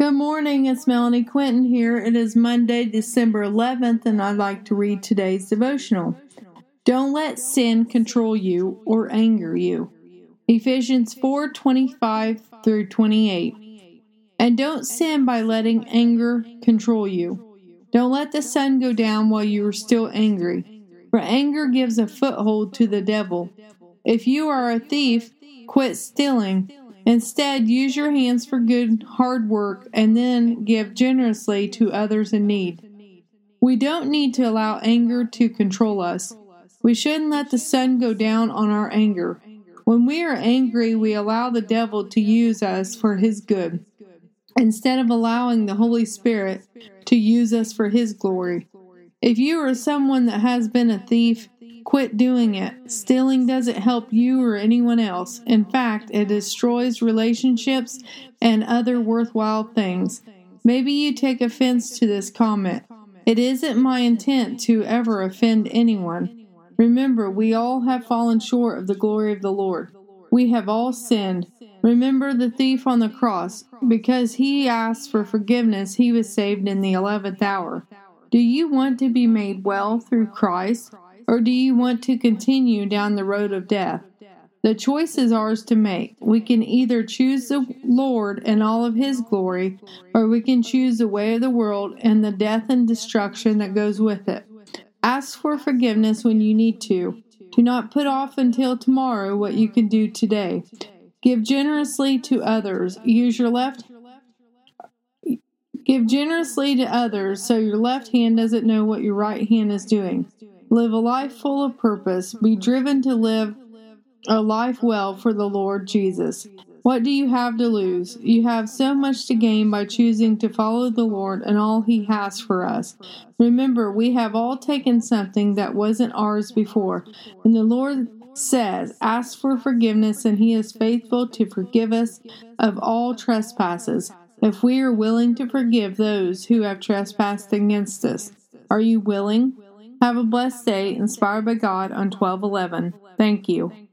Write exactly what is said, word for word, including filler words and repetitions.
Good morning, it's Melanie Quentin here. It is Monday, December eleventh, and I'd like to read today's devotional. Don't let sin control you or anger you. Ephesians four twenty-five through twenty-eight. And don't sin by letting anger control you. Don't let the sun go down while you are still angry, for anger gives a foothold to the devil. If you are a thief, quit stealing. Instead, use your hands for good, hard work, and then give generously to others in need. We don't need to allow anger to control us. We shouldn't let the sun go down on our anger. When we are angry, we allow the devil to use us for his good, instead of allowing the Holy Spirit to use us for his glory. If you are someone that has been a thief, quit doing it. Stealing doesn't help you or anyone else. In fact, it destroys relationships and other worthwhile things. Maybe you take offense to this comment. It isn't my intent to ever offend anyone. Remember, we all have fallen short of the glory of the Lord. We have all sinned. Remember the thief on the cross. Because he asked for forgiveness, he was saved in the eleventh hour. Do you want to be made well through Christ, or do you want to continue down the road of death? The choice is ours to make. We can either choose the Lord and all of His glory, or we can choose the way of the world and the death and destruction that goes with it. Ask for forgiveness when you need to. Do not put off until tomorrow what you can do today. Give generously to others. Use your left Give generously to others so your left hand doesn't know what your right hand is doing. Live a life full of purpose. Be driven to live a life well for the Lord Jesus. What do you have to lose? You have so much to gain by choosing to follow the Lord and all He has for us. Remember, we have all taken something that wasn't ours before, and the Lord says, ask for forgiveness, and He is faithful to forgive us of all trespasses, if we are willing to forgive those who have trespassed against us. Are you willing? Have a blessed day, inspired by God on twelve eleven. Thank you.